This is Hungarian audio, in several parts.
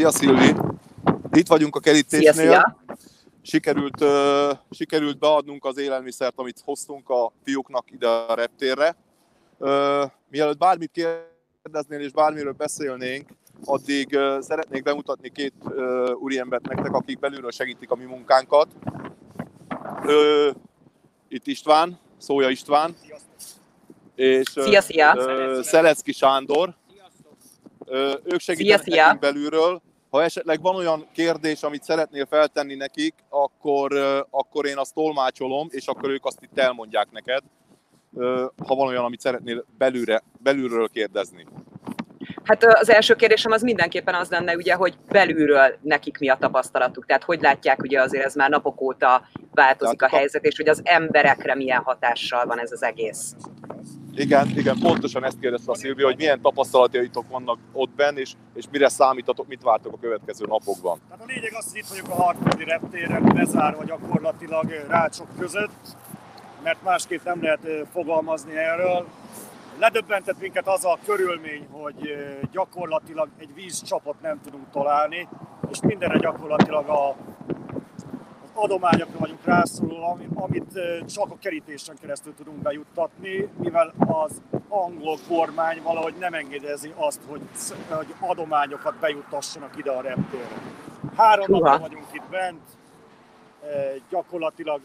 Szia, Szilvi! Itt vagyunk a kerítésnél. Szia. Sikerült beadnunk az élelmiszert, amit hoztunk a fiúknak ide a reptérre. Mielőtt bármit kérdeznél és bármiről beszélnénk, addig szeretnék bemutatni két úriembert nektek, akik belülről segítik a mi munkánkat. Itt István, Szója István. És Szelecki Sándor. Ők segítenek nekünk belülről. Ha esetleg van olyan kérdés, amit szeretnél feltenni nekik, akkor én azt tolmácsolom, és akkor ők azt itt elmondják neked, ha van olyan, amit szeretnél belülről kérdezni. Hát az első kérdésem az mindenképpen az lenne, ugye, hogy belülről nekik mi a tapasztalatuk, tehát hogy látják, ugye azért ez már napok óta változik a helyzet, és hogy az emberekre milyen hatással van ez az egész. Igen, pontosan ezt kérdezte a Szilvi, hogy milyen tapasztalataitok vannak ott benn, és mire számítatok, mit vártok a következő napokban. Tehát a lényeg az, hogy itt vagyunk a Hargita reptéren, bezárva gyakorlatilag rácsok között, mert másképp nem lehet fogalmazni erről. Ledöbbentett minket az a körülmény, hogy gyakorlatilag egy vízcsapot nem tudunk találni, és mindenre gyakorlatilag az adományokra vagyunk rászorulva, amit csak a kerítésen keresztül tudunk bejuttatni, mivel az angol kormány valahogy nem engedélyezi azt, hogy adományokat bejuttassanak ide a reptérre. 3 napra vagyunk itt bent, gyakorlatilag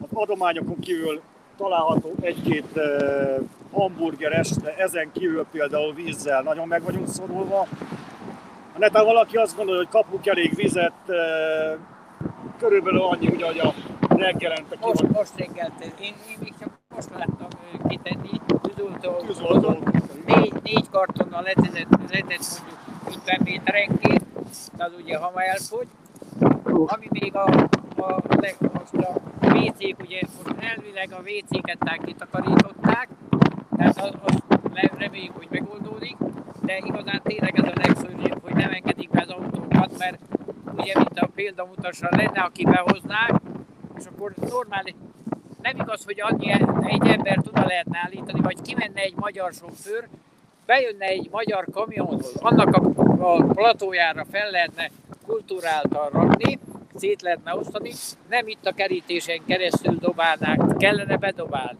az adományokon kívül található egy-két hamburger este, ezen kívül például vízzel nagyon meg vagyunk szorulva. Netán valaki azt gondolja, hogy kapunk elég vizet, körülbelül annyi, ugye, hogy a reggelente ki van. Most reggelente. Én még csak most láttam kitenni, tűzoltó. 4 kartonnal letett mondjuk 50 méterenként, az ugye hamar elfogy. Ami még most a WC-k, ugye most elvileg a WC-ket kitakarították, tehát azt reméljük, hogy megoldódik, de igazán tényleg ez a legszörnyűbb, hogy nem engedik be az autókat, mert ugye mint a példamutasra lenne, aki behoznák, és akkor normális, nem igaz, hogy annyi egy embert oda lehetne állítani, vagy kimenne egy magyar sofőr, bejönne egy magyar kamionhoz, annak a platójára fel lehetne kulturáltan rakni, szét lehetne osztani, nem itt a kerítésen keresztül dobálnák, kellene bedobálni.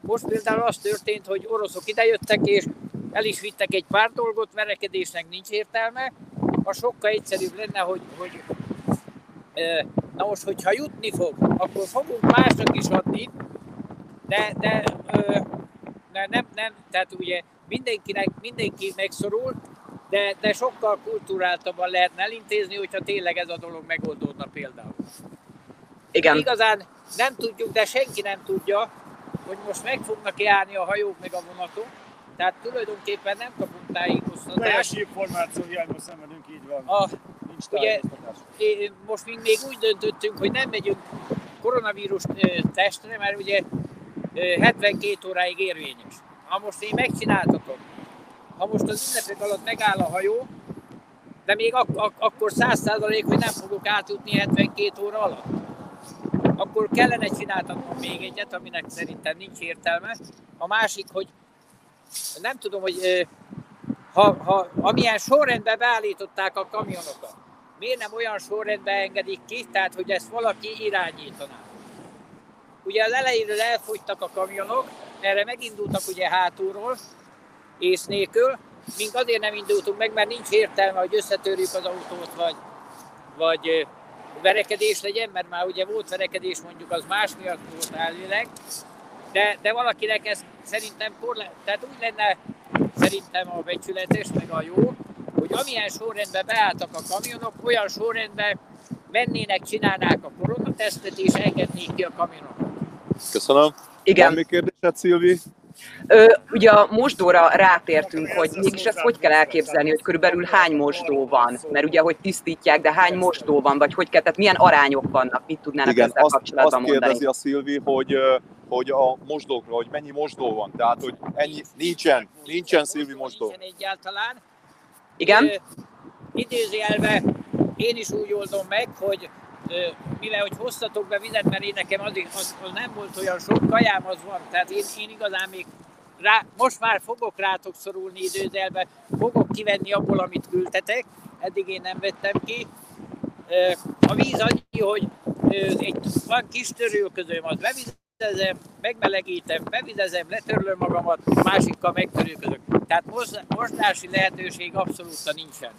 Most például az történt, hogy oroszok idejöttek és el is vittek egy pár dolgot, verekedésnek nincs értelme, a sokkal egyszerűbb lenne, hogy hogyha jutni fog, akkor fogunk másnak is adni, de nem, tehát ugye mindenki megszorul, de sokkal kulturáltabban lehetne elintézni, hogyha tényleg ez a dolog megoldódna például. Igen. Igazán nem tudjuk, de senki nem tudja, hogy most meg fognak járni a hajók meg a vonatok, tehát tulajdonképpen nem kapunk tájékoztatást. Teljes információ hiányban szenvedünk, így van. Nincs tájékoztatás. Ugye, most még úgy döntöttünk, hogy nem megyünk koronavírus tesztre, mert ugye 72 óráig érvényes. Ha most én megcsináltatom, ha most az ünnepek alatt megáll a hajó, de még akkor 100%, hogy nem fogok átjutni 72 óra alatt. Akkor kellene csináltatnom még egyet, aminek szerintem nincs értelme. A másik, hogy nem tudom, hogy amilyen sorrendben beállították a kamionokat, miért nem olyan sorrendben engedik ki, tehát hogy ezt valaki irányítaná. Ugye az elejéről elfogytak a kamionok, erre megindultak ugye hátulról, ész nélkül, mink azért nem indultunk meg, mert nincs értelme, hogy összetörjük az autót, vagy verekedés legyen, mert már ugye volt verekedés, mondjuk az más miatt volt elvileg, de valakinek ez szerintem tehát úgy lenne szerintem a becsületes, meg a jó, hogy amilyen sorrendben beálltak a kamionok, olyan sorrendben mennének, csinálnák a koronatesztet és engednék ki a kamionokat. Köszönöm. Igen. Van még kérdésed, Szilvi? Ugye a mosdóra rátértünk, hogy mégis ezt hogy kell elképzelni, hogy körülbelül hány mosdó van? Mert ugye, hogy tisztítják, de hány mosdó van, vagy hogy kell, tehát milyen arányok vannak, mit tudnának ezzel kapcsolatban mondani? Azt kérdezi a Szilvi, hogy a mosdókra, hogy mennyi mosdó van, tehát hogy ennyi, nincsen Szilvi mosdó. Nincsen egyáltalán. Igen? Idézőjelve én is úgy oldom meg, hogy mivel hogy hoztatok be vizet, mert én nekem az nem volt olyan sok, kajám az van, tehát én igazán még most már fogok rátok szorulni időzelben, fogok kivenni abból, amit küldtetek, eddig én nem vettem ki. A víz annyi, hogy van kis törülközőm, azt bevizezem, megmelegítem, bevizezem, letörlöm magamat, másikkal megtörülközök. Tehát mostási lehetőség abszolút nincsen.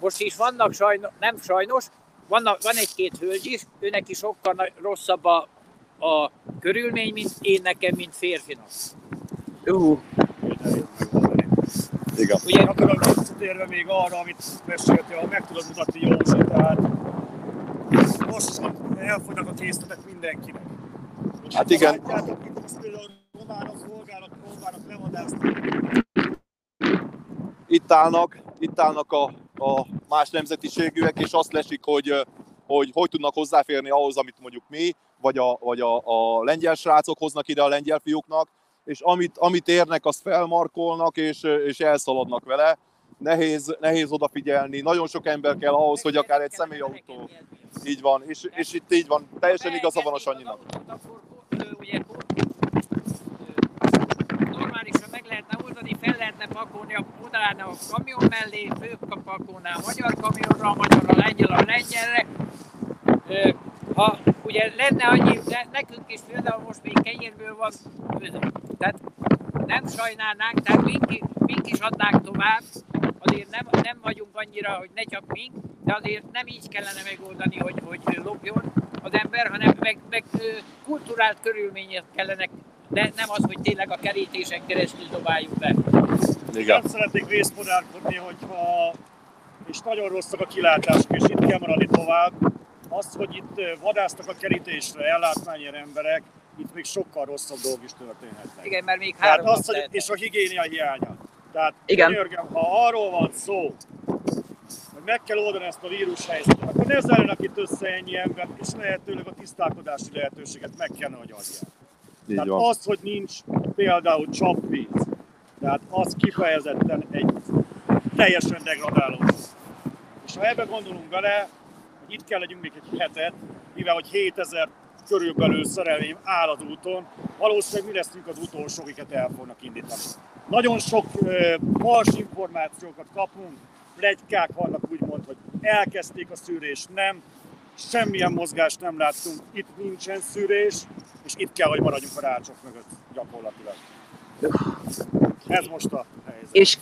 Most is vannak sajnos, nem sajnos, van egy-két hölgy is, őnek is sokkal rosszabb a körülmény, mint én nekem, mint férfinak. Jó. Igen. Ugye akkor térve még arra, amit meséltél, ha meg tudod mutatni Józsa, tehát most elfogynak a tésztetek mindenkinek. Hát igen. Látjátok, mint most például románok, volgárok, románok levadáztak. Itt állnak a más nemzetiségűek, és azt lesik, hogy tudnak hozzáférni ahhoz, amit mondjuk mi, vagy a lengyel srácok hoznak ide a lengyel fiúknak, és amit érnek, azt felmarkolnak, és elszaladnak vele. Nehéz odafigyelni, nagyon sok ember kell ahhoz, hogy akár egy személyautó. Így van, és itt így van, teljesen igaza van a Sanyinak. Normálisan meg lehetne oldani, fel lehetne pakolni, odaállna a kamion mellé, főpakolná a magyar kamionra, a magyarra, a lengyelre, Ha ugye lenne annyi, de nekünk is például most még kenyérből van, tehát nem sajnálnánk, tehát mink is adnánk tovább, azért nem vagyunk annyira, hogy ne csak mink, de azért nem így kellene megoldani, hogy lopjon az ember, hanem meg kulturált körülmények kellenek, de nem az, hogy tényleg a kerítésen keresztül dobáljuk be. Igen. Nem szeretnék vészponálkodni, hogyha és nagyon rosszak a kilátások, és itt kell maradni tovább. Az, hogy itt vadásztak a kerítésre, ellátmányért emberek, itt még sokkal rosszabb dolgok is történhetnek. Igen, mert még három az, hogy, és a higiénia hiánya. Tehát, Jörgem, ha arról van szó, hogy meg kell oldani ezt a vírushelyzetet, akkor ne zárjanak itt össze ennyi embert, és lehetőleg a tisztálkodási lehetőséget meg kellene, hogy adják. Tehát van. Az, hogy nincs például csapvíz, tehát az kifejezetten egy teljesen degradáló. És ha ebbe gondolunk bele, itt kell legyünk még egy hetet, mivel hogy 7000 körülbelül szerelvény áll az úton, valószínűleg mi leszünk az utolsó, akiket el fognak indítani. Nagyon sok fals információkat kapunk, pletykák vannak úgymond, hogy elkezdték a szűrést, nem, semmilyen mozgást nem láttunk, itt nincsen szűrés, és itt kell, hogy maradjunk a rácsok mögött gyakorlatilag. Ez most a helyzet. És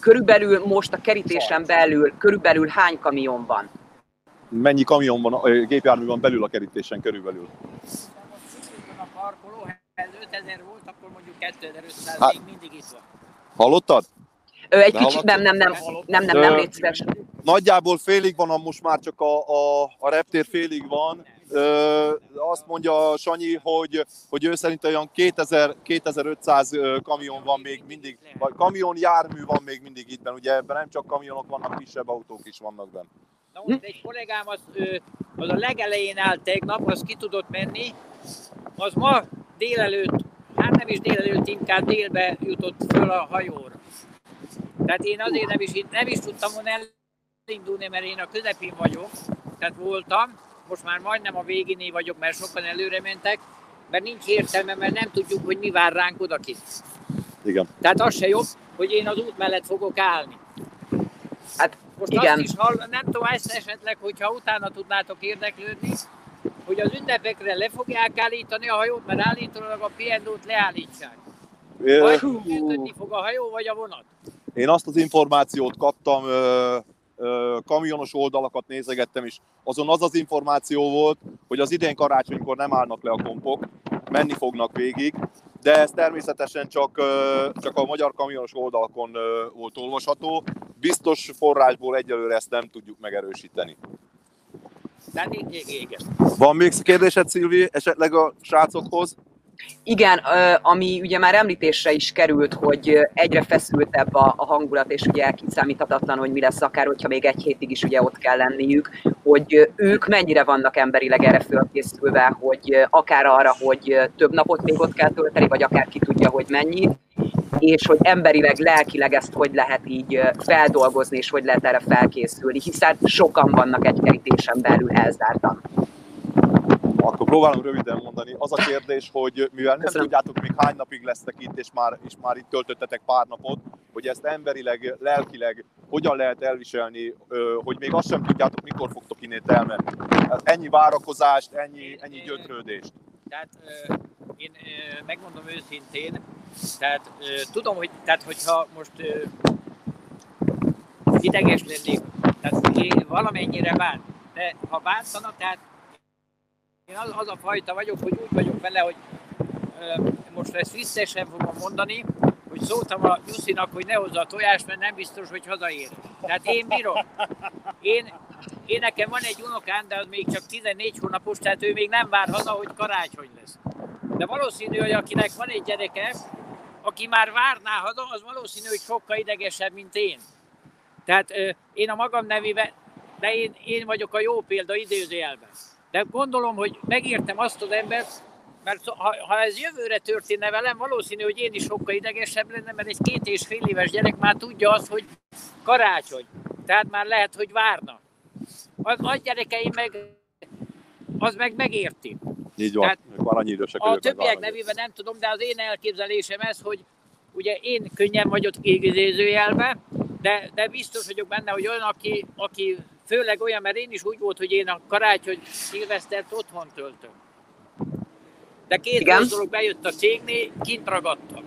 körülbelül most a kerítésen belül, körülbelül hány kamion van? Mennyi kamion van, gépjármű van belül a kerítésen körülbelül? A parkoló, ha 5000 volt, akkor mondjuk 2500 még mindig itt van. Hallottad? Egy kicsit nem, légy szíves. Nagyjából félig van, most már csak a reptér félig van. Azt mondja Sanyi, hogy ő szerint olyan 2000-2500 kamion van még mindig, vagy kamionjármű van még mindig itt, ugye ebben nem csak kamionok vannak, kisebb autók is vannak benne. Na most egy kollégám az a legelején állt tegnap, az ki tudott menni, az ma délelőtt, hát nem is délelőtt, inkább délbe jutott föl a hajóra. Tehát én azért nem is tudtam volna elindulni, mert én a közepén vagyok, tehát voltam, most már majdnem a végénél vagyok, mert sokan előre mentek, mert nincs értelme, mert nem tudjuk, hogy mi vár ránk odakint. Igen. Tehát az se jobb, hogy én az út mellett fogok állni. Hát, most igen. Azt is hallom, nem tudom, ezt esetleg, hogyha utána tudnátok érdeklődni, hogy az ünnepekre le fogják állítani a hajót, mert állítólag a pihenőt leállítsák. Vagy működni fog a hajó, vagy a vonat? Én azt az információt kaptam, kamionos oldalakat nézegettem, és azon az információ volt, hogy az idén karácsonykor nem állnak le a kompok, menni fognak végig, de ez természetesen csak a magyar kamionos oldalakon volt olvasható. Biztos forrásból egyelőre ezt nem tudjuk megerősíteni. Van még kérdésed, Szilvi, esetleg a srácokhoz? Igen, ami ugye már említésre is került, hogy egyre feszültebb a hangulat, és ugye kiszámíthatatlan, hogy mi lesz akár, hogyha még egy hétig is ugye ott kell lenniük, hogy ők mennyire vannak emberileg erre fölkészülve, hogy akár arra, hogy több napot még ott kell tölteni, vagy akár ki tudja, hogy mennyit, és hogy emberileg, lelkileg ezt hogy lehet így feldolgozni, és hogy lehet erre felkészülni, hiszen sokan vannak egy kerítésen belül elzártan. Akkor próbálom röviden mondani. Az a kérdés, hogy mivel nem tudjátok még hány napig lesztek itt, és már itt töltöttetek pár napot, hogy ezt emberileg, lelkileg hogyan lehet elviselni, hogy még azt sem tudjátok, mikor fogtok innét elmenni. Ennyi várakozást, ennyi gyötrődést. Tehát én megmondom őszintén, tehát tudom, hogy tehát, hogyha most ideges lennék, tehát valamennyire bánt, de ha bántanak, tehát én az a fajta vagyok, hogy úgy vagyok vele, hogy most ezt visszesen fogom mondani, hogy szóltam a Juszinak, hogy ne hozza a tojást, mert nem biztos, hogy hazaér. Tehát én bírom. Én nekem van egy unokám, de az még csak 14 hónapos, tehát ő még nem vár haza, hogy karácsony lesz. De valószínű, hogy akinek van egy gyereke, aki már várná haza, az valószínű, hogy sokkal idegesebb, mint én. Tehát én a magam nevében, de én vagyok a jó példa idézőjelben. De gondolom, hogy megértem azt az embert, mert ha ez jövőre történne velem, valószínű, hogy én is sokkal idegesebb lenne, mert egy 2,5 éves gyerek már tudja azt, hogy karácsony. Tehát már lehet, hogy várna. Az gyerekeim meg megérti. Így van, tehát van annyi idősek. A többiek nevében nem tudom, de az én elképzelésem ez, hogy ugye én könnyen vagyok idézőjelben, de biztos vagyok benne, hogy olyan, aki főleg olyan, mert én is úgy volt, hogy én a karácsony szilvesztert otthon töltöm. De két rossz dolog bejött a cégnél, kint ragadtam.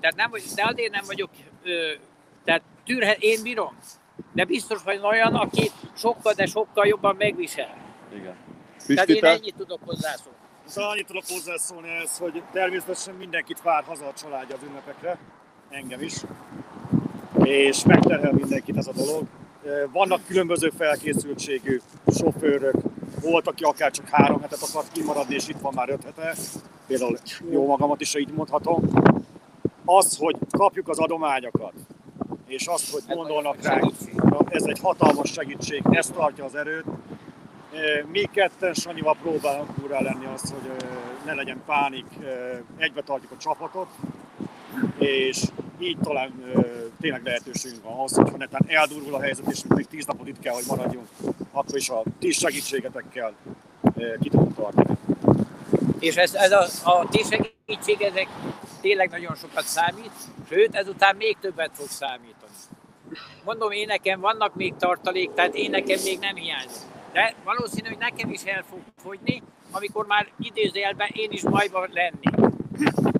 Tehát nem, de azért nem vagyok, tehát én bírom. De biztos vagy olyan, aki sokkal, de sokkal jobban megvisel. Igen. Tehát én ennyit tudok hozzászólni. Szóval annyit tudok hozzászólni ehhez, hogy természetesen mindenkit vár haza a családja az ünnepekre. Engem is. És megterhel mindenkit ez a dolog. Vannak különböző felkészültségű sofőrök, volt, aki akár csak 3 hetet akart kimaradni, és itt van már 5 hete, például jó magamat is, így mondhatom. Az, hogy kapjuk az adományokat, és azt, hogy gondolnak ránk, ez egy hatalmas segítség, ez tartja az erőt. Mi ketten Sanyival próbálunk úrrá lenni azt, hogy ne legyen pánik, egybe tartjuk a csapatot, és így talán tényleg lehetőségünk van ahhoz, hogyha netán eldurul a helyzet, és még 10 napot itt kell, hogy maradjunk, akkor is a ti segítségetekkel ki tudunk tartani. És ez a ti segítségetek tényleg nagyon sokat számít, sőt, ezután még többet fog számítani. Mondom, én nekem vannak még tartalék, tehát én nekem még nem hiányzik. De valószínű, hogy nekem is el fog fogyni, amikor már idézőjelben én is bajban lennék.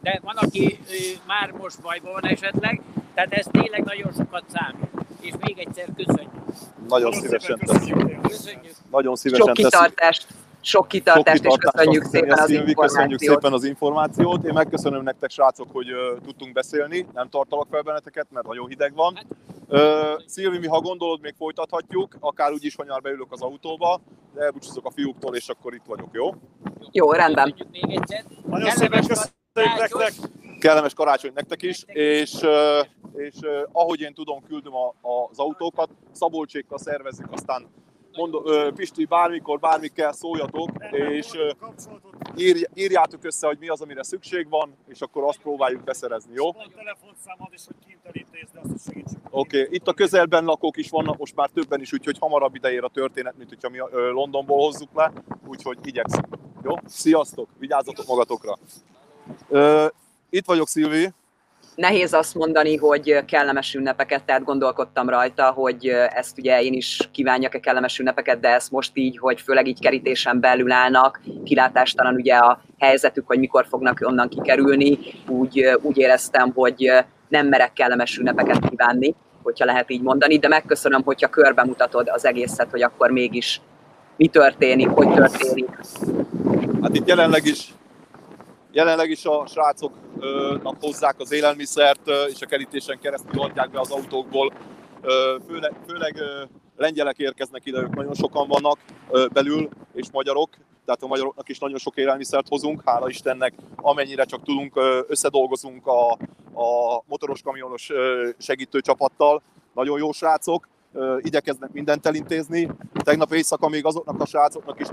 De van, aki már most bajban van esetleg, tehát ez tényleg nagyon sokat számít. És még egyszer köszönjük. Nagyon szívesen köszönjük. Nagyon szívesen teszünk. Sok kitartást, és köszönjük szépen az információt. Köszönjük szépen az információt. Én megköszönöm nektek, srácok, hogy tudtunk beszélni. Nem tartalak fel benneteket, mert nagyon hideg van. Hát, Szilvi, mi ha gondolod, még folytathatjuk, akár úgy is, ha nyár beülök az autóba, de elbúcsúzok a fiúktól, és akkor itt vagyok, jó? Jó, rendben. Nagyon szépen köszönjük nektek! Kellemes karácsony nektek is, és ahogy én tudom, küldöm az autókat, Szabolcsékkal szervezzük, aztán mondom, Pisti, bármikor kell, szóljatok, és írjátok össze, hogy mi az, amire szükség van, és akkor azt próbáljuk beszerezni, jó? Van telefonszámad is, hogy kint elintézd, de azt segítsük. Oké, itt a közelben lakók is vannak, most már többen is, úgyhogy hamarabb ideér a történet, mint hogyha mi Londonból hozzuk le, úgyhogy igyekszünk, jó? Sziasztok, vigyázzatok magatokra! Itt vagyok, Szilvi. Nehéz azt mondani, hogy kellemes ünnepeket, tehát gondolkodtam rajta, hogy ezt ugye én is kívánjak-e kellemes ünnepeket, de ezt most így, hogy főleg így kerítésen belül állnak, kilátástalan ugye a helyzetük, hogy mikor fognak onnan kikerülni, úgy éreztem, hogy nem merek kellemes ünnepeket kívánni, hogyha lehet így mondani, de megköszönöm, hogyha körbemutatod az egészet, hogy akkor mégis mi történik, hogy történik. Hát itt jelenleg is a srácoknak hozzák az élelmiszert, és a kerítésen keresztül adják be az autókból. Főleg lengyelek érkeznek ide, ők nagyon sokan vannak belül, és magyarok. Tehát a magyaroknak is nagyon sok élelmiszert hozunk, hála Istennek, amennyire csak tudunk, összedolgozunk a motoros kamionos segítő csapattal. Nagyon jó srácok, igyekeznek mindent elintézni. Tegnap éjszaka még azoknak a srácoknak is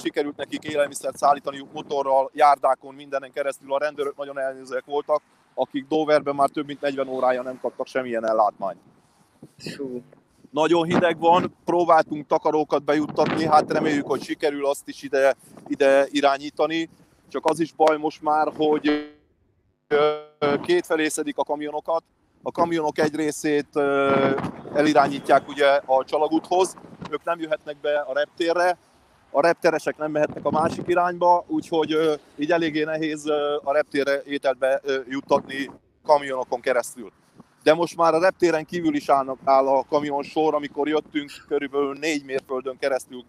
sikerült nekik élelmiszert szállítaniuk motorral, járdákon, mindenen keresztül. A rendőrök nagyon elnézőek voltak, akik Doverben már több mint 40 órája nem kaptak semmilyen ellátmányt. Nagyon hideg van, próbáltunk takarókat bejuttatni, hát reméljük, hogy sikerül azt is ide irányítani. Csak az is baj most már, hogy kétfelé szedik a kamionokat, a kamionok egy részét elirányítják ugye a csalagúthoz, ők nem jöhetnek be a reptérre, a repteresek nem mehetnek a másik irányba, úgyhogy így eléggé nehéz a reptérre ételt bejuttatni kamionokon keresztül. De most már a reptéren kívül is áll a kamionsor, amikor jöttünk, körülbelül 4 mérföldön keresztül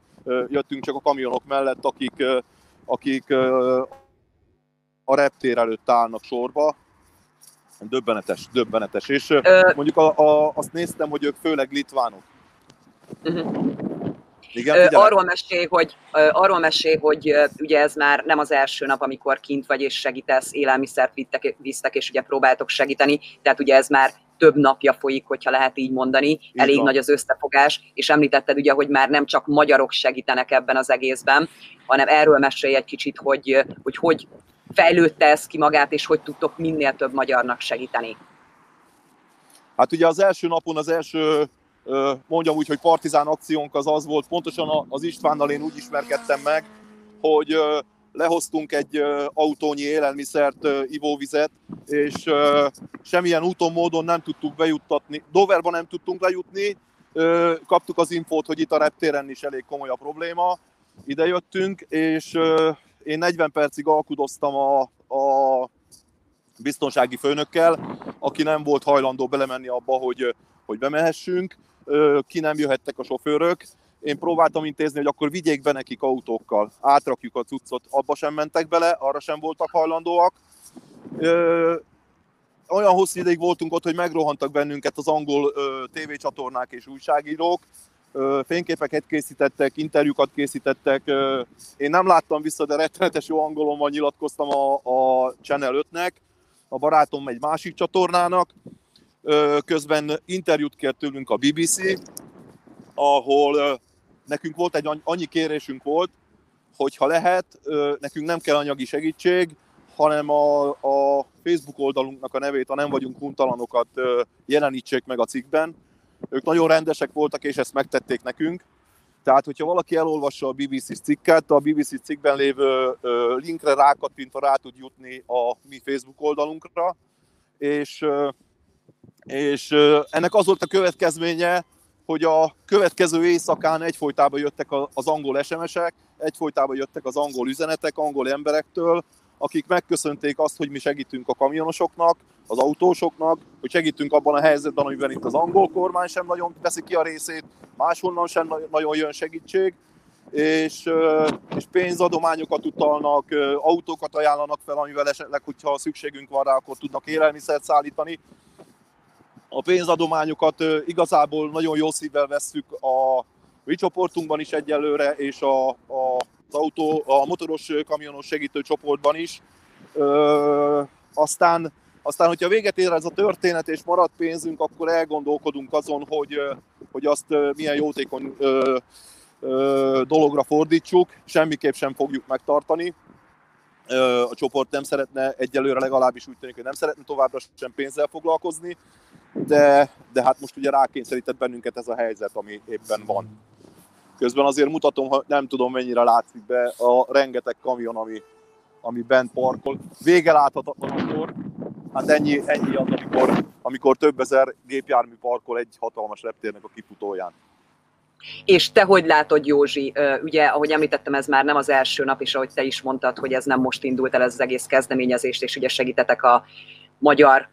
jöttünk csak a kamionok mellett, akik a reptér előtt állnak sorba. Döbbenetes, döbbenetes. És mondjuk azt néztem, hogy ők főleg litvánok. Uh-huh. Igen, arról mesélj, hogy ugye ez már nem az első nap, amikor kint vagy és segítesz, élelmiszert visztek és ugye próbáltok segíteni, tehát ugye ez már több napja folyik, hogyha lehet így mondani, elég nagy az összefogás, és említetted ugye, hogy már nem csak magyarok segítenek ebben az egészben, hanem erről mesélj egy kicsit, hogy fejlődte ez ki magát, és hogy tudtok minél több magyarnak segíteni. Hát ugye az első napon az első... mondjam úgy, hogy partizán akciónk az volt, pontosan az Istvánnal én úgy ismerkedtem meg, hogy lehoztunk egy autónyi élelmiszert, ivóvizet, és semmilyen úton, módon nem tudtuk bejuttatni. Doverba nem tudtunk lejutni, kaptuk az infót, hogy itt a reptéren is elég komoly a probléma. Ide jöttünk, és én 40 percig alkudoztam a biztonsági főnökkel, aki nem volt hajlandó belemenni abba, hogy bemehessünk. Ki nem jöhettek a sofőrök. Én próbáltam intézni, hogy akkor vigyék be nekik autókkal, átrakjuk a cuccot, abba sem mentek bele, arra sem voltak hajlandóak. Olyan hosszú ideig voltunk ott, hogy megrohantak bennünket az angol tévécsatornák és újságírók, fényképeket készítettek, interjúkat készítettek. Én nem láttam vissza, de rettenetes jó angolommal nyilatkoztam a Channel 5-nek, a barátom egy másik csatornának. Közben interjút kért tőlünk a BBC, ahol nekünk volt annyi kérésünk volt, hogy ha lehet, nekünk nem kell anyagi segítség, hanem a Facebook oldalunknak a nevét, a Nem vagyunk huntalanokat jelenítsék meg a cikkben. Ők nagyon rendesek voltak, és ezt megtették nekünk. Tehát, hogyha valaki elolvassa a BBC cikket, a BBC cikkben lévő linkre rákattintva rá tud jutni a mi Facebook oldalunkra, és ennek az volt a következménye, hogy a következő éjszakán egyfolytában jöttek az angol SMS-ek, egyfolytában jöttek az angol üzenetek, angol emberektől, akik megköszönték azt, hogy mi segítünk a kamionosoknak, az autósoknak, hogy segítünk abban a helyzetben, amiben itt az angol kormány sem nagyon veszi ki a részét, máshonnan sem nagyon jön segítség, és pénzadományokat utalnak, autókat ajánlanak fel, amivel esetleg, hogyha szükségünk van rá, akkor tudnak élelmiszert szállítani. A pénzadományokat igazából nagyon jó szívvel vesszük a mi csoportunkban is egyelőre, és a motoros kamionos segítő csoportban is. Aztán, hogyha véget ér ez a történet és marad pénzünk, akkor elgondolkodunk azon, hogy azt milyen jótékony dologra fordítsuk. Semmiképp sem fogjuk megtartani. A csoport nem szeretne, egyelőre legalábbis úgy tűnik, hogy nem szeretne továbbra sem pénzzel foglalkozni. De hát most ugye rákényszerített bennünket ez a helyzet, ami éppen van. Közben azért mutatom, ha nem tudom mennyire látszik be a rengeteg kamion, ami bent parkol. Vége láthatatlan akkor, hát ennyi az, amikor több ezer gépjármű parkol egy hatalmas reptérnek a kifutóján. És te hogy látod, Józsi? Ugye, ahogy említettem, ez már nem az első nap, és ahogy te is mondtad, hogy ez nem most indult el ez az egész kezdeményezést, és ugye segítetek a magyar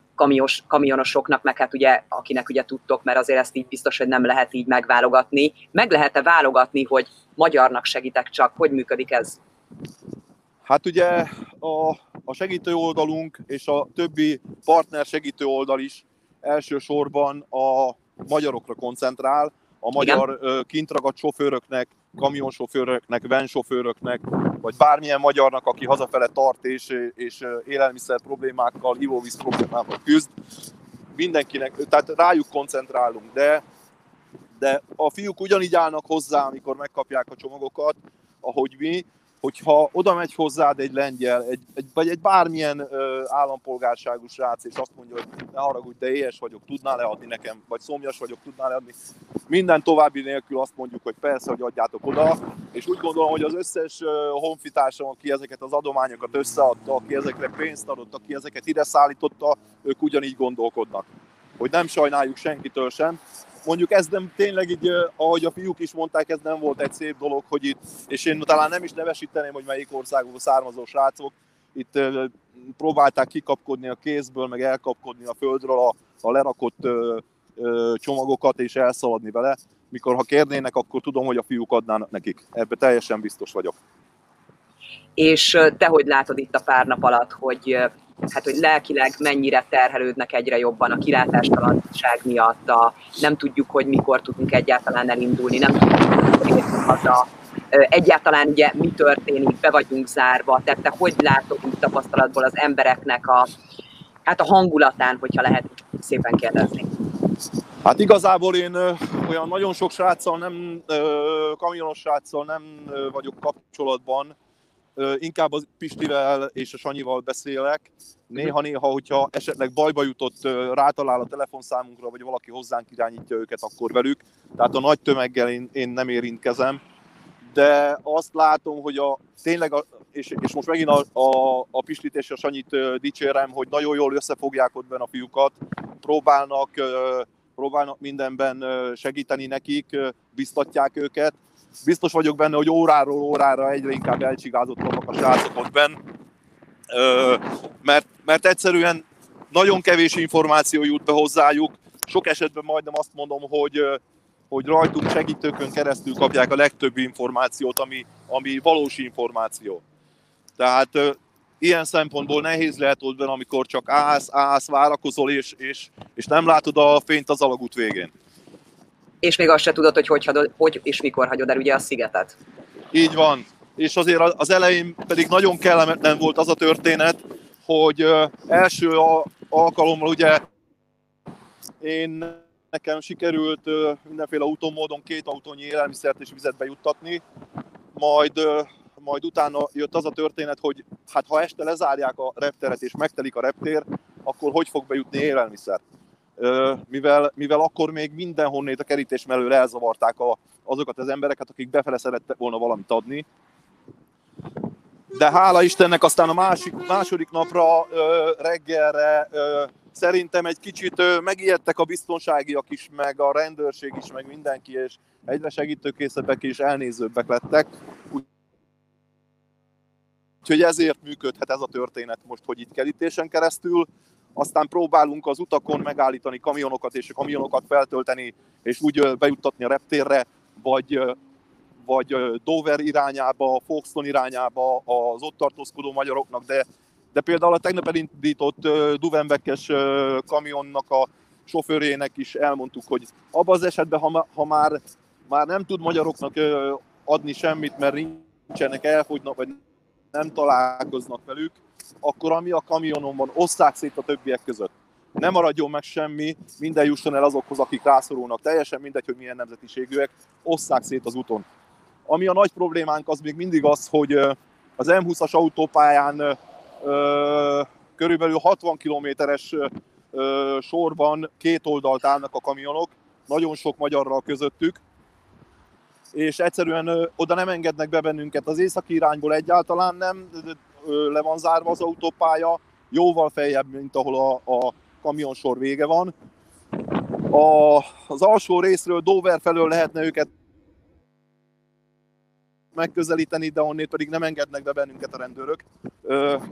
kamionosoknak, meg hát ugye, akinek ugye tudtok, mert azért ezt így biztos, hogy nem lehet így megválogatni. Meg lehet-e válogatni, hogy magyarnak segítek csak? Hogy működik ez? Hát ugye a segítő oldalunk és a többi partner segítő oldal is elsősorban a magyarokra koncentrál, a magyar kintragadt sofőröknek, kamionsofőröknek, vansofőröknek, vagy bármilyen magyarnak, aki hazafele tart és élelmiszer problémákkal, ivóvíz problémákkal küzd. Mindenkinek, tehát rájuk koncentrálunk, de a fiúk ugyanígy állnak hozzá, amikor megkapják a csomagokat, ahogy mi, hogyha oda megy hozzád egy lengyel, vagy egy bármilyen állampolgárságú srác, és azt mondja, hogy ne haragudj, de éhes vagyok, tudnál leadni nekem, vagy szomjas vagyok, tudnál leadni. Minden további nélkül azt mondjuk, hogy persze, hogy adjátok oda, és úgy gondolom, hogy az összes honfitársam, aki ezeket az adományokat összeadta, aki ezekre pénzt adott, aki ezeket ide szállította, ők ugyanígy gondolkodnak. hogy nem sajnáljuk senkitől sem. Mondjuk ez nem tényleg így, ahogy a fiúk is mondták, ez nem volt egy szép dolog, hogy itt, és én talán nem is nevesíteném, hogy melyik országból származó srácok, itt próbálták kikapkodni a kézből, meg elkapkodni a földről a lerakott csomagokat, és elszaladni vele. Mikor ha kérnének, akkor tudom, hogy a fiúk adnának nekik. Ebben teljesen biztos vagyok. És te hogy látod itt a pár nap alatt, hogy lelkileg mennyire terhelődnek egyre jobban a kilátástalanság miatt, nem tudjuk, hogy mikor tudunk egyáltalán elindulni, nem tudjuk, hogy értünk haza, egyáltalán ugye mi történik, be vagyunk zárva, tehát te hogy látod itt tapasztalatból az embereknek a hangulatán, hogyha lehet szépen kérdezni? Hát igazából én olyan nagyon sok sráccal, kamionos sráccal nem vagyok kapcsolatban, inkább a Pistivel és a Sanyival beszélek. Néha-néha, hogyha esetleg bajba jutott, rátalál a telefonszámunkra, vagy valaki hozzánk irányítja őket, akkor velük. Tehát a nagy tömeggel én nem érintkezem. De azt látom, hogy és most megint a Pistit és a Sanyit dicsérem, hogy nagyon jól összefogják ott benne a fiúkat, próbálnak mindenben segíteni nekik, biztatják őket. Biztos vagyok benne, hogy óráról órára egyre inkább elcsigázottak a srácok ott benn, mert egyszerűen nagyon kevés információ jut be hozzájuk. Sok esetben majdnem azt mondom, hogy rajtuk segítőkön keresztül kapják a legtöbb információt, ami valós információ. Tehát ilyen szempontból nehéz lehet ott benn, amikor csak állsz, várakozol, és nem látod a fényt az alagút végén. És még azt se tudod, hogy és mikor hagyod el ugye a szigetet. Így van. És azért az elején pedig nagyon kellemetlen volt az a történet, hogy első alkalommal ugye nekem sikerült mindenféle úton módon 2 autónyi élelmiszert és vizet bejuttatni, majd utána jött az a történet, hogy hát ha este lezárják a repteret és megtelik a reptér, akkor hogy fog bejutni élelmiszer? Mivel akkor még mindenhonnét a kerítés mellől elzavarták azokat az embereket, akik befele szerettek volna valamit adni. De hála Istennek aztán a második napra reggelre szerintem egy kicsit megijedtek a biztonságiak is, meg a rendőrség is, meg mindenki, és egyre segítőkészebbek és elnézőbbek lettek. Úgyhogy ezért működhet ez a történet most, hogy itt kerítésen keresztül. Aztán próbálunk az utakon megállítani kamionokat, és a kamionokat feltölteni, és úgy bejuttatni a reptérre, vagy Dover irányába, Folkestone irányába az ott tartózkodó magyaroknak, de például a tegnap elindított duvenbekes kamionnak a sofőrjének is elmondtuk, hogy abban az esetben, ha már nem tud magyaroknak adni semmit, mert nincsenek, elfogynak, vagy nem találkoznak velük, akkor ami a kamionon van, osszák szét a többiek között. Nem maradjon meg semmi, minden jusson el azokhoz, akik rászorulnak. Teljesen mindegy, hogy milyen nemzetiségűek, osszák szét az úton. Ami a nagy problémánk az még mindig az, hogy az M20-as autópályán körülbelül 60 kilométeres sorban 2 oldalt állnak a kamionok, nagyon sok magyarral közöttük, és egyszerűen oda nem engednek be bennünket. Az északi irányból egyáltalán nem, le van zárva az autópálya, jóval feljebb, mint ahol a kamionsor vége van. Az alsó részről, Dover felől lehetne őket megközelíteni, de onnét pedig nem engednek be bennünket a rendőrök.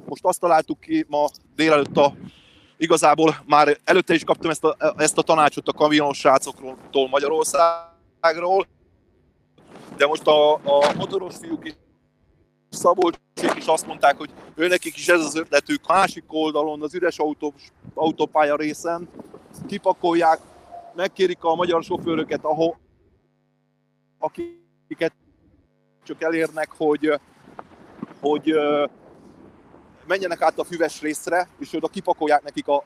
Most azt találtuk ki ma délelőtt, igazából már előtte is kaptam ezt a tanácsot a kamionos srácoktól Magyarországról, de most a motoros fiúk Szabolcsék is azt mondták, hogy őnekik is ez az ötletük. Másik oldalon, az üres autópálya részen kipakolják, megkérik a magyar sofőröket, akiket csak elérnek, hogy menjenek át a füves részre, és oda kipakolják nekik a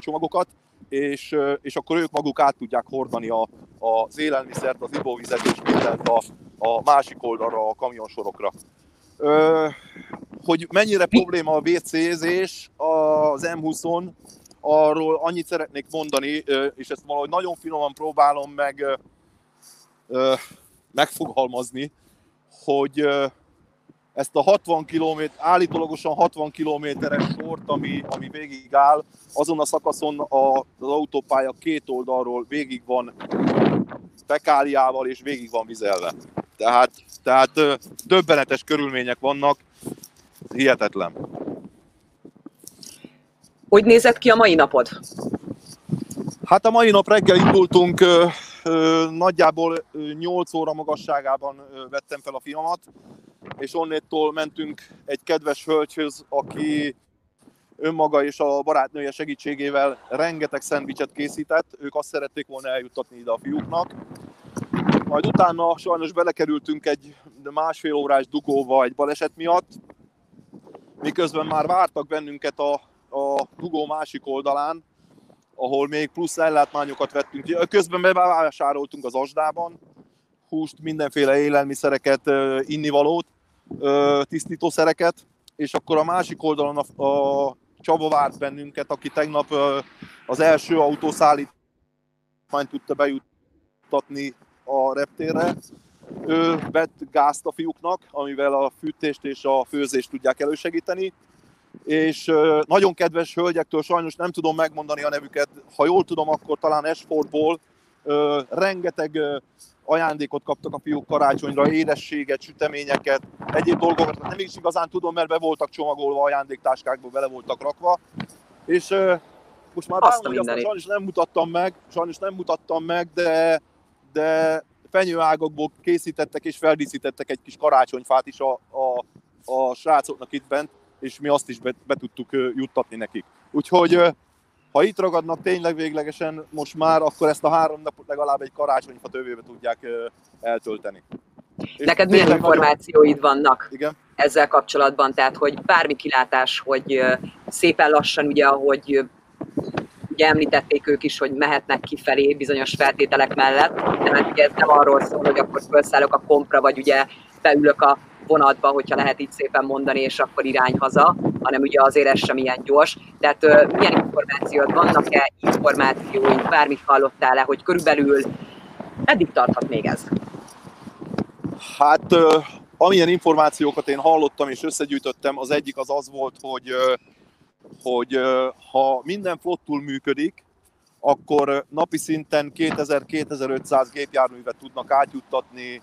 csomagokat, és akkor ők maguk át tudják hordani az élelmiszert, az ivóvizet és mindent a másik oldalra, a kamionsorokra. Hogy mennyire probléma a WC-zés az M20-on, arról annyit szeretnék mondani, és ezt valahogy nagyon finoman próbálom megfogalmazni, hogy ezt a 60 km, állítólagosan 60 kilométeres sort, ami végig áll, azon a szakaszon az autópálya két oldalról végig van fekáliával és végig van vizelve. Tehát döbbenetes körülmények vannak, hihetetlen. Hogy nézett ki a mai napod? Hát a mai nap reggel indultunk, nagyjából 8 óra magasságában vettem fel a fiamat, és onnéttól mentünk egy kedves hölgyhöz, aki önmaga és a barátnője segítségével rengeteg szendvicset készített, ők azt szerették volna eljuttatni ide a fiúknak. Majd utána sajnos belekerültünk egy másfél órás dugóba egy baleset miatt, miközben már vártak bennünket a dugó másik oldalán, ahol még plusz ellátmányokat vettünk. Közben bevásároltunk az ASDA-ban, húst, mindenféle élelmiszereket, innivalót, tisztítószereket, és akkor a másik oldalon a Csaba várt bennünket, aki tegnap az első autószállítmányt tudta bejuttatni a reptérre. Ő vett gázt a fiúknak, amivel a fűtést és a főzést tudják elősegíteni, és nagyon kedves hölgyektől sajnos nem tudom megmondani a nevüket, ha jól tudom, akkor talán Ashfordból rengeteg ajándékot kaptak a fiúk karácsonyra, édességet, süteményeket, egyéb dolgokat, nem is igazán tudom, mert be voltak csomagolva, ajándéktáskákból bele voltak rakva, és most már bánom, hogy azt sajnos nem mutattam meg, de fenyőágakból készítettek és feldíszítettek egy kis karácsonyfát is a srácoknak itt bent, és mi azt is be tudtuk juttatni nekik. Úgyhogy, ha itt ragadnak tényleg véglegesen most már, akkor ezt a 3 napot legalább egy karácsonyfa tövőbe tudják eltölteni. Neked milyen információid vannak ezzel kapcsolatban? Tehát, hogy bármi kilátás, hogy szépen lassan, ugye, ahogy ugye említették ők is, hogy mehetnek kifelé bizonyos feltételek mellett, de ugye ez nem arról szól, hogy akkor felszállok a kompra, vagy ugye beülök a vonatba, hogyha lehet így szépen mondani, és akkor irány haza, hanem ugye azért ez sem ilyen gyors. Tehát milyen információt vannak-e, információink, bármit hallottál-e, hogy körülbelül eddig tarthat még ez? Hát amilyen információkat én hallottam és összegyűjtöttem, az egyik az volt, hogy ha minden flottul működik, akkor napi szinten 2000-2500 gépjárművet tudnak átjuttatni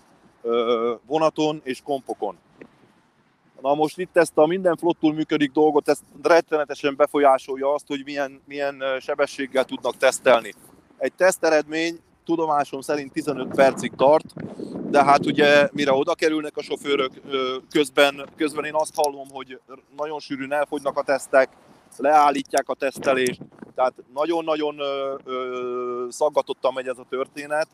vonaton és kompokon. Na most itt ezt a minden flottul működik dolgot, ezt rettenetesen befolyásolja azt, hogy milyen sebességgel tudnak tesztelni. Egy teszteredmény tudomásom szerint 15 percig tart, de hát ugye mire oda kerülnek a sofőrök, közben én azt hallom, hogy nagyon sűrűn elfogynak a tesztek, leállítják a tesztelést, tehát nagyon-nagyon szaggatottan megy ez a történet.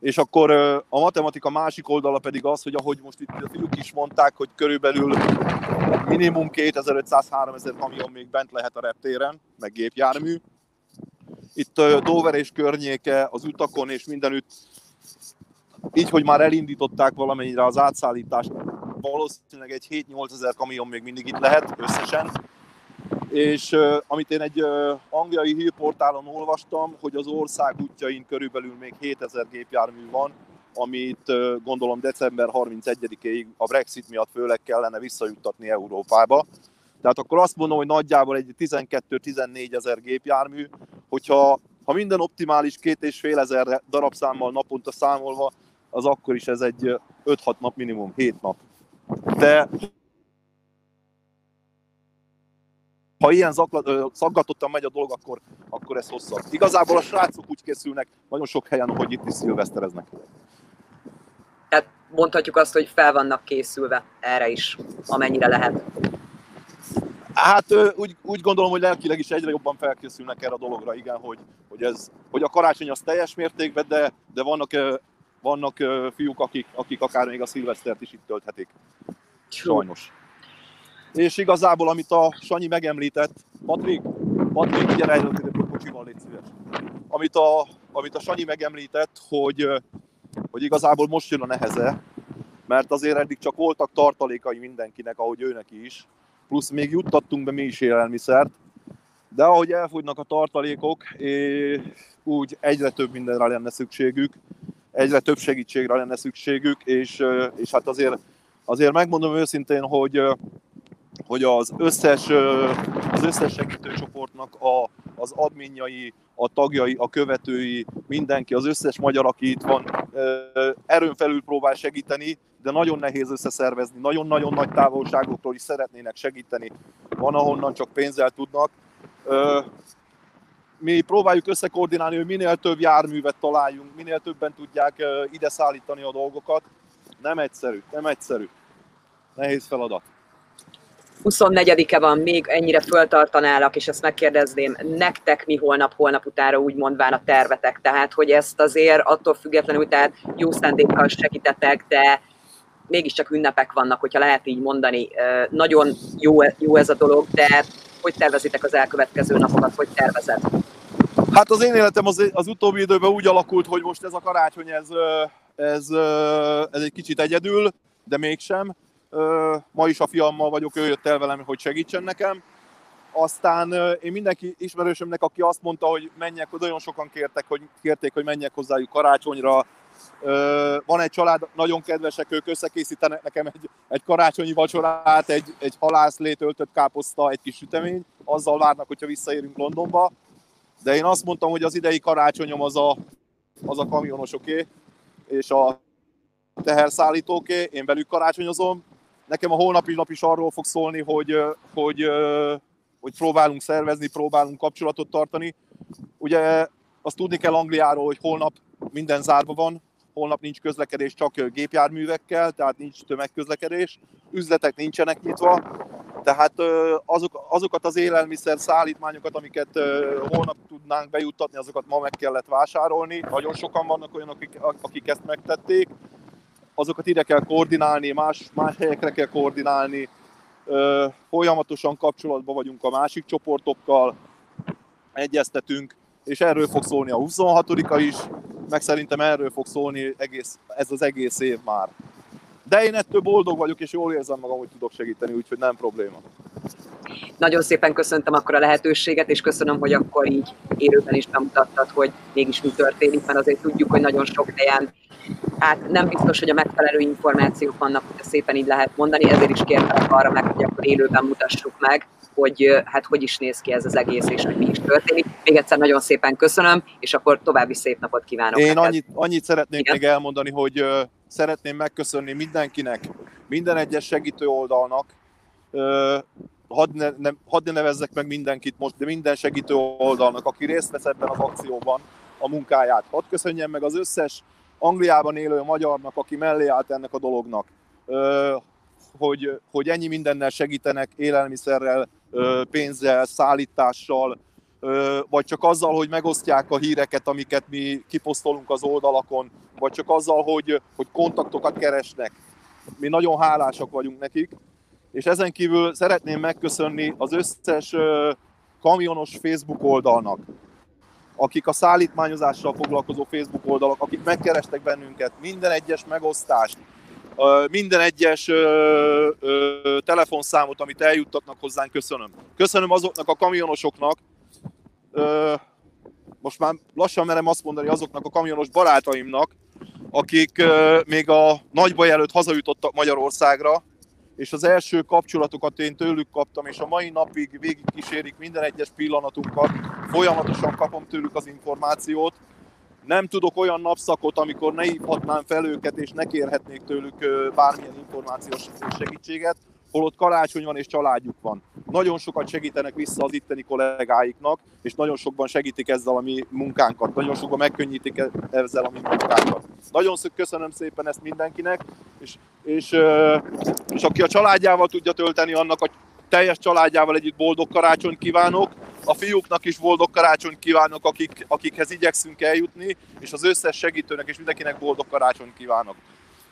És akkor a matematika másik oldala pedig az, hogy ahogy most itt a fiúk is mondták, hogy körülbelül minimum 2500-3000 kamion még bent lehet a reptéren, meg gépjármű. Itt Dover és környéke, az utakon és mindenütt, így, hogy már elindították valamennyire az átszállítást, valószínűleg egy 7-8000 kamion még mindig itt lehet összesen. És amit én egy angliai hírportálon olvastam, hogy az ország útjain körülbelül még 7000 gépjármű van, amit gondolom december 31-éig a Brexit miatt főleg kellene visszajuttatni Európába. Tehát akkor azt mondom, hogy nagyjából egy 12-14 000 gépjármű, hogyha minden optimális 2500 darabszámmal naponta számolva, az akkor is ez egy 5-6 nap minimum, 7 nap. De ha ilyen szaggatottan megy a dolog, akkor ez hosszabb. Igazából a srácok úgy készülnek nagyon sok helyen, hogy itt is szilvesztereznek. Tehát mondhatjuk azt, hogy fel vannak készülve erre is, amennyire lehet. Hát úgy gondolom, hogy lelkileg is egyre jobban felkészülnek erre a dologra, igen, hogy a karácsony az teljes mértékben, de vannak fiúk, akik akár még a szilvesztert is itt tölthetik. Sajnos. És igazából, amit a Sanyi megemlített, Patrik, gyere előtt, hogy kocsival légy szíves. Amit a Sanyi megemlített, hogy igazából most jön a neheze, mert azért eddig csak voltak tartalékai mindenkinek, ahogy ő neki is, plusz még juttattunk be mi is élelmiszert, de ahogy elfogynak a tartalékok, úgy egyre több mindenre lenne szükségük, egyre több segítségre lenne szükségük, és hát azért Azért megmondom őszintén, hogy az összes segítőcsoportnak az adminjai, a tagjai, a követői, mindenki, az összes magyar, aki itt van, erőn felül próbál segíteni, de nagyon nehéz összeszervezni, nagyon-nagyon nagy távolságokról is szeretnének segíteni. Van, ahonnan csak pénzzel tudnak. Mi próbáljuk összekoordinálni, hogy minél több járművet találjunk, minél többen tudják ide szállítani a dolgokat. Nem egyszerű. Nehéz feladat. 24-e van, még ennyire föltartanálak, és ezt megkérdezném, nektek mi holnap utára úgy mondván a tervetek, tehát hogy ezt azért attól függetlenül, tehát jó szándékkal segítetek, de mégiscsak ünnepek vannak, hogyha lehet így mondani. Nagyon jó ez a dolog, de hogy tervezitek az elkövetkező napokat, hogy tervezed? Hát az én életem az utóbbi időben úgy alakult, hogy most ez a karácsony, ez egy kicsit egyedül, de mégsem. Ma is a fiammal vagyok, ő jött el velem, hogy segítsen nekem. Aztán én mindenki ismerősömnek, aki azt mondta, hogy menjek, nagyon sokan kérték, hogy menjek hozzájuk karácsonyra. Van egy család, nagyon kedvesek, ők összekészítenek nekem egy karácsonyi vacsorát, egy halászlét, öltött káposzta, egy kis sütemény. Azzal várnak, hogyha visszaérünk Londonba. De én azt mondtam, hogy az idei karácsonyom az a kamionosoké, és a teherszállítóké, én velük karácsonyozom. Nekem a holnapi nap is arról fog szólni, hogy próbálunk szervezni, próbálunk kapcsolatot tartani. Ugye azt tudni kell Angliáról, hogy holnap minden zárva van, holnap nincs közlekedés, csak gépjárművekkel, tehát nincs tömegközlekedés, üzletek nincsenek nyitva, tehát azokat az élelmiszer szállítmányokat, amiket holnap tudnánk bejuttatni, azokat ma meg kellett vásárolni. Nagyon sokan vannak olyanok, akik ezt megtették. Azokat ide kell koordinálni, más helyekre kell koordinálni. Folyamatosan kapcsolatban vagyunk a másik csoportokkal, egyeztetünk, és erről fog szólni a 26-a is, meg szerintem erről fog szólni ez az egész év már. De én ettől boldog vagyok, és jól érzem magam, hogy tudok segíteni, úgyhogy nem probléma. Nagyon szépen köszöntöm akkor a lehetőséget, és köszönöm, hogy akkor így élőben is bemutattad, hogy mégis mi történik, mert azért tudjuk, hogy nagyon sok helyen hát nem biztos, hogy a megfelelő információk vannak, hogy szépen így lehet mondani, ezért is kértelek arra meg, hogy akkor élőben mutassuk meg, hogy hát hogy is néz ki ez az egész, és hogy mi is történik. Még egyszer nagyon szépen köszönöm, és akkor további szép napot kívánok. Én annyit szeretnék még elmondani, hogy szeretném megköszönni mindenkinek, minden egyes segítő oldalnak, hadd ne nevezzek meg mindenkit most, de minden segítő oldalnak, aki részt vesz ebben az akcióban, a munkáját. Hadd köszönjem meg az összes Angliában élő magyarnak, aki mellé állt ennek a dolognak, hogy ennyi mindennel segítenek, élelmiszerrel, pénzzel, szállítással, vagy csak azzal, hogy megosztják a híreket, amiket mi kiposztolunk az oldalakon, vagy csak azzal, hogy kontaktokat keresnek. Mi nagyon hálásak vagyunk nekik, és ezen kívül szeretném megköszönni az összes kamionos Facebook oldalnak, akik a szállítmányozással foglalkozó Facebook oldalak, akik megkerestek bennünket, minden egyes megosztást, minden egyes telefonszámot, amit eljuttatnak hozzánk, köszönöm. Köszönöm azoknak a kamionosoknak, most már lassan merem azt mondani, azoknak a kamionos barátaimnak, akik még a nagy baj előtt hazajutottak Magyarországra, és az első kapcsolatokat én tőlük kaptam, és a mai napig végigkísérik minden egyes pillanatunkat, folyamatosan kapom tőlük az információt. Nem tudok olyan napszakot, amikor ne hívhatnám fel őket, és ne kérhetnék tőlük bármilyen információs segítséget, holott karácsony van és családjuk van. Nagyon sokat segítenek vissza az itteni kollégáiknak, és nagyon sokban segítik ezzel a mi munkánkat, nagyon sokban megkönnyítik ezzel a mi munkánkat. Nagyon köszönöm szépen ezt mindenkinek, és aki a családjával tudja tölteni, annak a teljes családjával együtt boldog karácsonyt kívánok. A fiúknak is boldog karácsonyt kívánok, akikhez igyekszünk eljutni, és az összes segítőnek és mindenkinek boldog karácsonyt kívánok.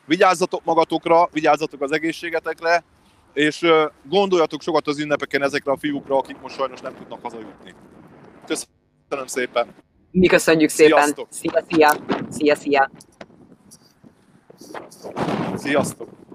Vigyázzatok magatokra, vigyázzatok az egészségetekre, és gondoljatok sokat az ünnepeken ezekre a fiúkra, akik most sajnos nem tudnak hazajutni. Köszönöm szépen! Mi köszönjük szépen! Szia-szia! Sziasztok!